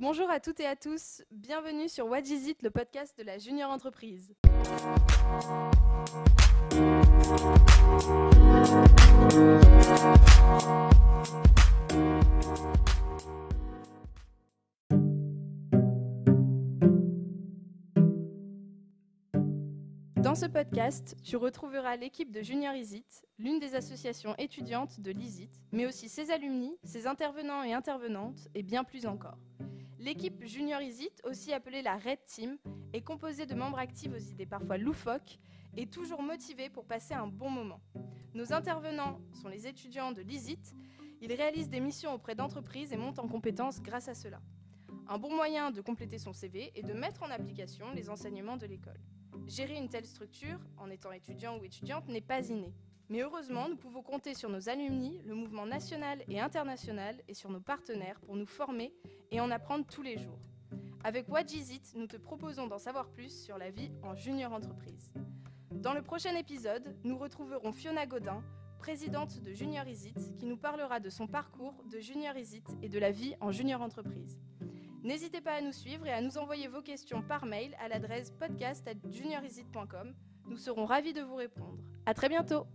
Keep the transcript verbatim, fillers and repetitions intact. Bonjour à toutes et à tous, bienvenue sur What Is It, le podcast de la Junior Entreprise. Dans ce podcast, tu retrouveras l'équipe de Junior ISIT, l'une des associations étudiantes de l'ISIT, mais aussi ses alumni, ses intervenants et intervenantes, et bien plus encore. L'équipe Junior ISIT, aussi appelée la Red Team, est composée de membres actifs aux idées parfois loufoques et toujours motivés pour passer un bon moment. Nos intervenants sont les étudiants de l'ISIT. Ils réalisent des missions auprès d'entreprises et montent en compétences grâce à cela. Un bon moyen de compléter son C V est de mettre en application les enseignements de l'école. Gérer une telle structure, en étant étudiant ou étudiante, n'est pas inné. Mais heureusement, nous pouvons compter sur nos alumni, le mouvement national et international, et sur nos partenaires pour nous former et en apprendre tous les jours. Avec What Is It, nous te proposons d'en savoir plus sur la vie en junior entreprise. Dans le prochain épisode, nous retrouverons Fiona Godin, présidente de Junior ISIT, qui nous parlera de son parcours de Junior ISIT et de la vie en junior entreprise. N'hésitez pas à nous suivre et à nous envoyer vos questions par mail à l'adresse podcast arobase junior isit point com. Nous serons ravis de vous répondre. À très bientôt!